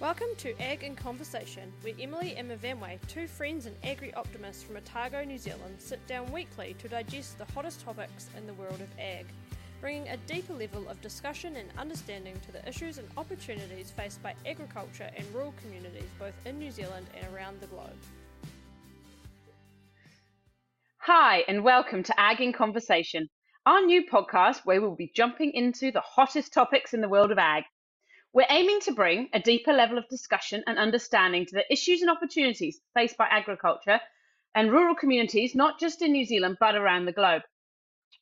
Welcome to Ag in Conversation, where Emily and Myfanwy, two friends and agri-optimists from Otago, New Zealand, sit down weekly to digest the hottest topics in the world of ag, bringing a deeper level of discussion and understanding to the issues and opportunities faced by agriculture and rural communities both in New Zealand and around the globe. Hi and welcome to Ag in Conversation, our new podcast where we'll be jumping into the hottest topics in the world of ag. We're aiming to bring a deeper level of discussion and understanding to the issues and opportunities faced by agriculture and rural communities, not just in New Zealand, but around the globe.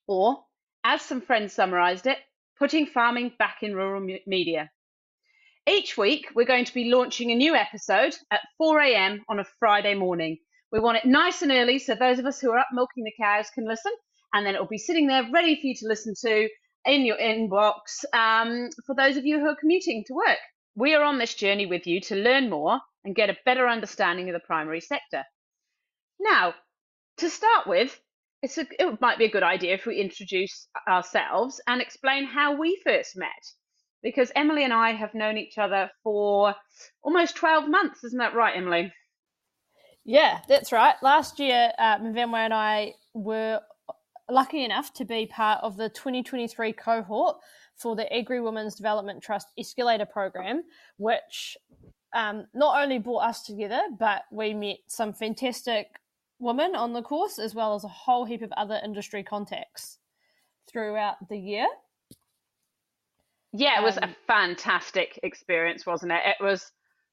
Or, as some friends summarised it, putting farming back in rural media. Each week, we're going to be launching a new episode at 4 a.m. on a Friday morning. We want it nice and early so those of us who are up milking the cows can listen, and then it'll be sitting there ready for you to listen to in your inbox for those of you who are commuting to work. We are on this journey with you to learn more and get a better understanding of the primary sector. Now, to start with, it might be a good idea if we introduce ourselves and explain how we first met, because Emily and I have known each other for almost 12 months. Isn't that right, Emily? Yeah, that's right. Last year, Myfanwy and I were lucky enough to be part of the 2023 cohort for the Agri Women's Development Trust Escalator program, which not only brought us together, but we met some fantastic women on the course, as well as a whole heap of other industry contacts throughout the year. Yeah, it was a fantastic experience, wasn't it? It was,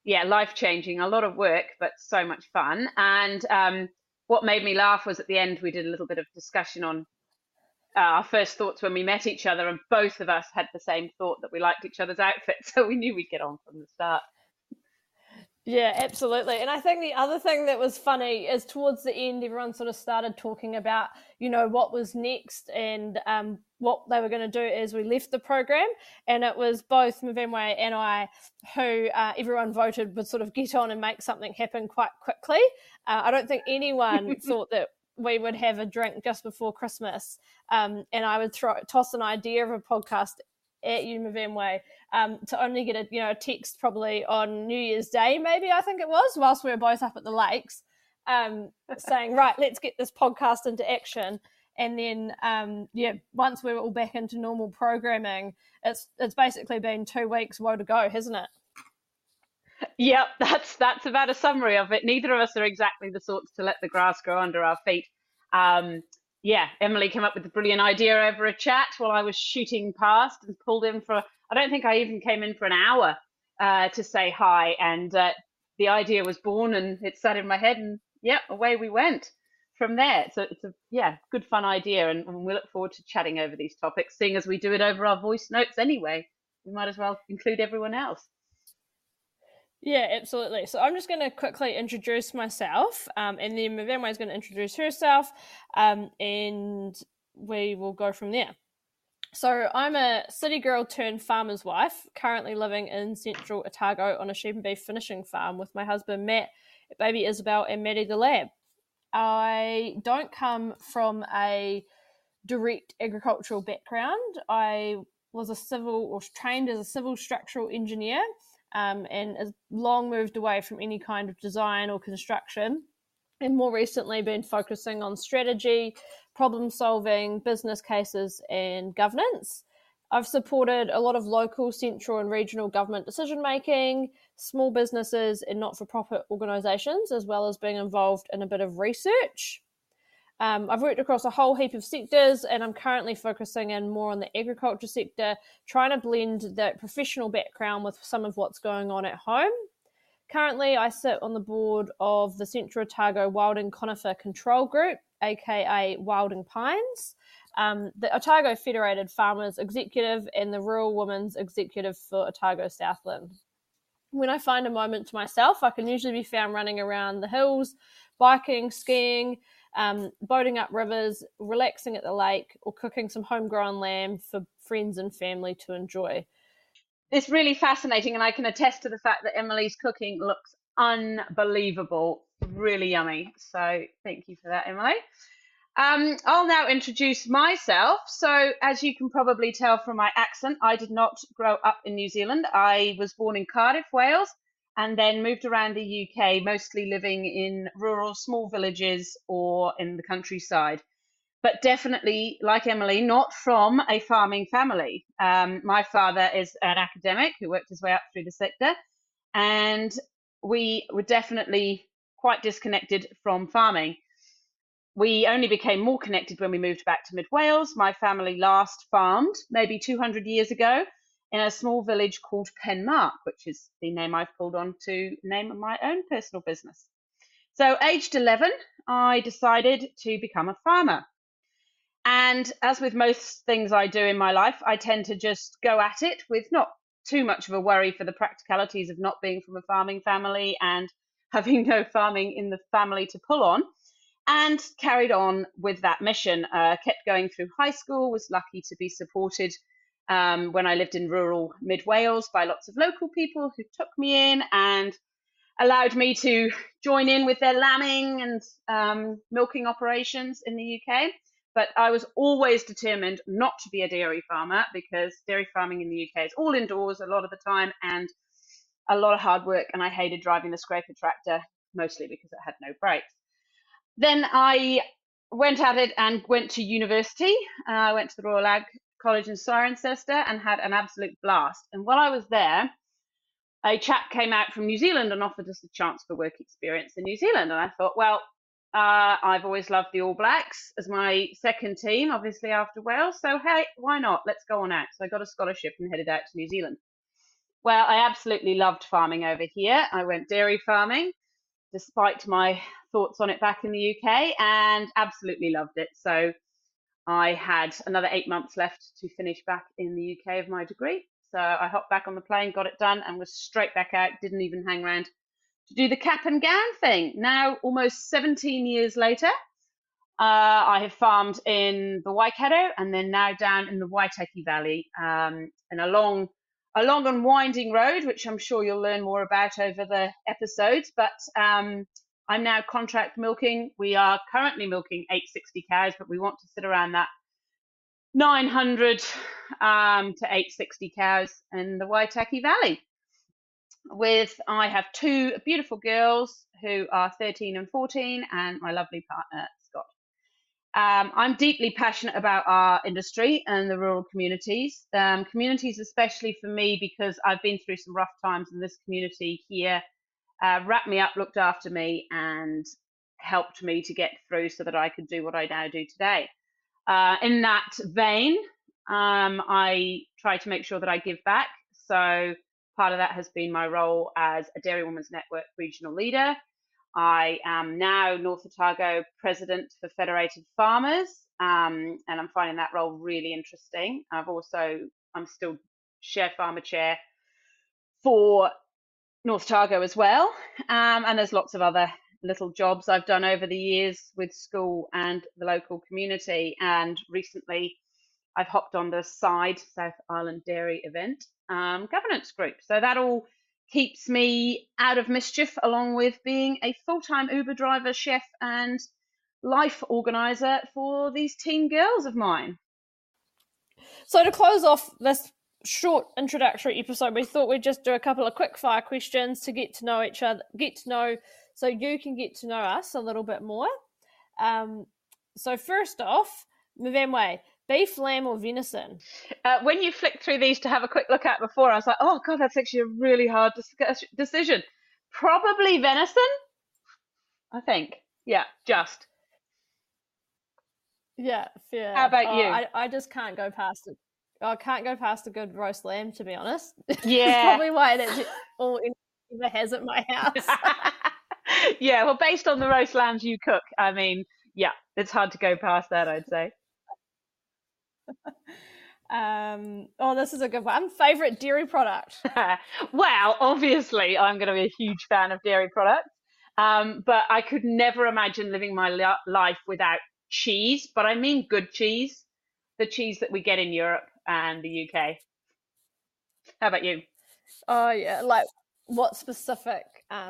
life-changing, a lot of work, but so much fun. And what made me laugh was at the end, we did a little bit of discussion on our first thoughts when we met each other, and both of us had the same thought that we liked each other's outfits, so we knew we'd get on from the start. Yeah, absolutely. And I think the other thing that was funny is towards the end, everyone sort of started talking about, what was next and what they were going to do as we left the program. And it was both Myfanwy and I who everyone voted would sort of get on and make something happen quite quickly. I don't think anyone thought that we would have a drink just before Christmas. And I would toss an idea of a podcast at you, Myfanwy, to only get a text probably on New Year's Day, maybe, I think it was, whilst we were both up at the lakes, saying, right, let's get this podcast into action. And then, once we were all back into normal programming, it's basically been 2 weeks, woe to go, hasn't it? Yep, that's about a summary of it. Neither of us are exactly the sorts to let the grass grow under our feet. Emily came up with a brilliant idea over a chat while I was shooting past and pulled in for, I don't think I even came in for an hour to say hi. And the idea was born and it sat in my head and away we went from there. So it's a good fun idea. And we look forward to chatting over these topics, seeing as we do it over our voice notes anyway. We might as well include everyone else. Yeah, absolutely. So I'm just going to quickly introduce myself, and then Myfanwy is going to introduce herself, and we will go from there. So I'm a city girl turned farmer's wife, currently living in Central Otago on a sheep and beef finishing farm with my husband Matt, baby Isabel, and Maddie the lab. I don't come from a direct agricultural background. I was trained as a civil structural engineer. And has long moved away from any kind of design or construction, and more recently been focusing on strategy, problem solving, business cases and governance. I've supported a lot of local, central and regional government decision making, small businesses and not-for-profit organisations, as well as being involved in a bit of research. I've worked across a whole heap of sectors and I'm currently focusing in more on the agriculture sector, trying to blend the professional background with some of what's going on at home. Currently, I sit on the board of the Central Otago Wilding Conifer Control Group, aka Wilding Pines, the Otago Federated Farmers Executive and the Rural Women's Executive for Otago Southland. When I find a moment to myself, I can usually be found running around the hills, biking, skiing, boating up rivers, relaxing at the lake, or cooking some homegrown lamb for friends and family to enjoy. It's really fascinating, and I can attest to the fact that Emily's cooking looks unbelievable, really yummy. So thank you for that, Emily. I'll now introduce myself. So as you can probably tell from my accent, I did not grow up in New Zealand. I was born in Cardiff, Wales, and then moved around the UK, mostly living in rural small villages or in the countryside. But definitely, like Emily, not from a farming family. My father is an academic who worked his way up through the sector, and we were definitely quite disconnected from farming. We only became more connected when we moved back to Mid Wales. My family last farmed maybe 200 years ago in a small village called Penmark, which is the name I've pulled on to name my own personal business. So aged 11, I decided to become a farmer. And as with most things I do in my life, I tend to just go at it with not too much of a worry for the practicalities of not being from a farming family and having no farming in the family to pull on, and carried on with that mission. Kept going through high school, was lucky to be supported when I lived in rural Mid Wales by lots of local people who took me in and allowed me to join in with their lambing and milking operations in the UK. But I was always determined not to be a dairy farmer, because dairy farming in the UK is all indoors a lot of the time and a lot of hard work, and I hated driving the scraper tractor, mostly because it had no brakes. Then I went at it and went to university. I went to the Royal Ag College in Cirencester and had an absolute blast. And while I was there, a chap came out from New Zealand and offered us a chance for work experience in New Zealand. And I thought, well, I've always loved the All Blacks as my second team, obviously after Wales. So, hey, why not? Let's go on out. So I got a scholarship and headed out to New Zealand. Well, I absolutely loved farming over here. I went dairy farming, despite my thoughts on it back in the UK, and absolutely loved it. So I had another 8 months left to finish back in the UK of my degree. So I hopped back on the plane, got it done, and was straight back out. Didn't even hang around to do the cap and gown thing. Now, almost 17 years later, I have farmed in the Waikato and then now down in the Waitaki Valley in a long and winding road, which I'm sure you'll learn more about over the episodes, but I'm now contract milking. We are currently milking 860 cows, but we want to sit around that 900 to 860 cows in the Waitaki Valley. I have two beautiful girls who are 13 and 14, and my lovely partner, Scott. I'm deeply passionate about our industry and the rural communities. Communities especially for me, because I've been through some rough times, and this community here wrapped me up, looked after me, and helped me to get through so that I could do what I now do today. In that vein, I try to make sure that I give back. So part of that has been my role as a Dairy Women's Network regional leader. I am now North Otago President for Federated Farmers, and I'm finding that role really interesting. I'm still Share Farmer Chair for North Otago as well, and there's lots of other little jobs I've done over the years with school and the local community, and recently I've hopped on the side South Island Dairy event governance group. So that all keeps me out of mischief, along with being a full-time Uber driver, chef, and life organizer for these teen girls of mine. So to close off this short introductory episode, we thought we'd just do a couple of quick fire questions to so you can get to know us a little bit more. So first off, Myfanwy, beef, lamb, or venison? When you flick through these to have a quick look at before, I was like, oh, God, that's actually a really hard decision. Probably venison, I think. Yeah, just. Yeah, fair. How about you? I just can't go past it. I can't go past a good roast lamb, to be honest. Yeah. That's probably why that's all anyone has at my house. Yeah, well, based on the roast lambs you cook, I mean, yeah, it's hard to go past that, I'd say. Oh, this is a good one. Favorite dairy product? Well, obviously I'm going to be a huge fan of dairy products, but I could never imagine living my life without cheese. But I mean good cheese, the cheese that we get in Europe and the UK. How about you? Oh yeah, like what specific I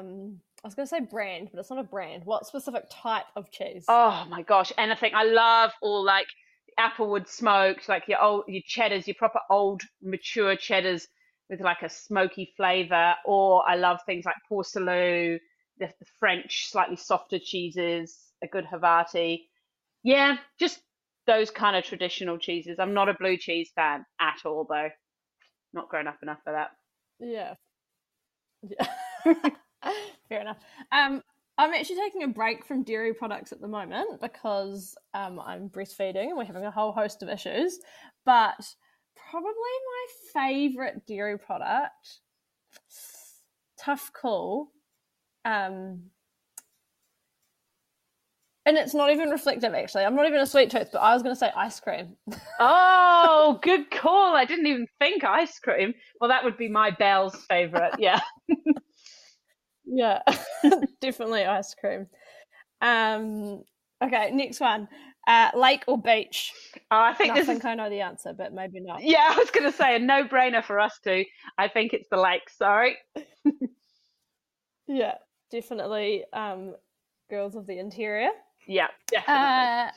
was going to say brand, but it's not a brand. What specific type of cheese? Oh my gosh, anything. I love all like Applewood smoked, like your cheddars, your proper old mature cheddars, with like a smoky flavour, or I love things like Porcelou, the French slightly softer cheeses, a good Havarti. Yeah, just those kind of traditional cheeses. I'm not a blue cheese fan at all, though. Not grown up enough for that. Yeah. Fair enough. I'm actually taking a break from dairy products at the moment because I'm breastfeeding and we're having a whole host of issues. But probably my favourite dairy product, tough call, and it's not even reflective, actually. I'm not even a sweet tooth, but I was going to say ice cream. Oh, good call. I didn't even think ice cream. Well, that would be my Belle's favourite, yeah. Yeah, definitely ice cream. Okay, next one. Lake or beach? I think I know the answer, but maybe not. Yeah, I was going to say a no-brainer for us too. I think it's the lake, sorry. Yeah, definitely girls of the interior. Yeah, definitely.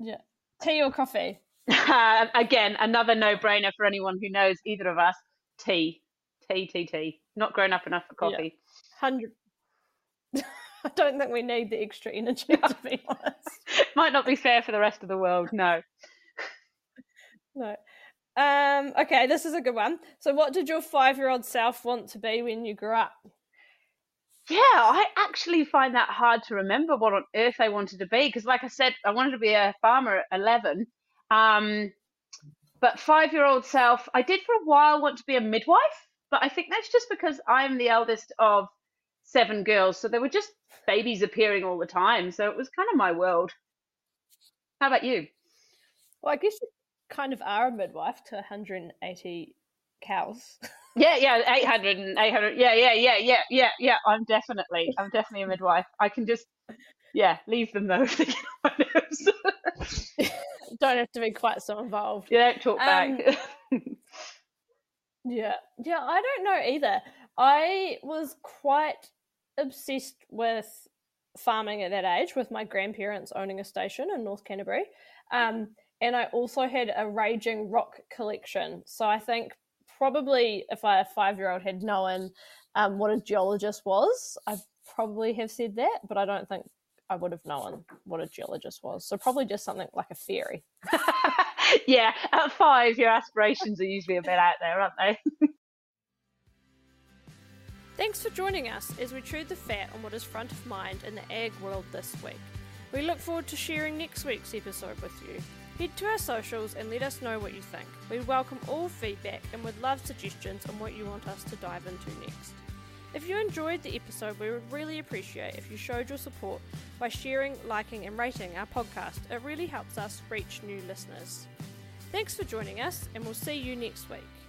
Yeah. Tea or coffee? Again, another no-brainer for anyone who knows either of us. Tea. Tea. Not grown up enough for coffee. Yeah. 100. I don't think we need the extra energy, to be honest. Might not be fair for the rest of the world, no. No. Okay, this is a good one. So what did your 5-year-old self want to be when you grew up? Yeah, I actually find that hard to remember what on earth I wanted to be, because like I said, I wanted to be a farmer at 11. But 5-year-old self, I did for a while want to be a midwife. But I think that's just because I'm the eldest of 7 girls. So there were just babies appearing all the time. So it was kind of my world. How about you? Well, I guess you kind of are a midwife to 180 cows. Yeah, 800. Yeah. I'm definitely a midwife. I can just, leave them though. If they get on my nerves. Don't have to be quite so involved. Yeah, don't talk back. Yeah, I don't know either. I was quite obsessed with farming at that age, with my grandparents owning a station in North Canterbury. And I also had a raging rock collection. So I think probably if a 5-year-old had known what a geologist was, I probably have said that, but I don't think I would have known what a geologist was. So probably just something like a fairy. Yeah, at 5, your aspirations are usually a bit out there, aren't they? Thanks for joining us as we chew the fat on what is front of mind in the ag world this week. We look forward to sharing next week's episode with you. Head to our socials and let us know what you think. We welcome all feedback and would love suggestions on what you want us to dive into next. If you enjoyed the episode, we would really appreciate if you showed your support by sharing, liking and rating our podcast. It really helps us reach new listeners. Thanks for joining us and we'll see you next week.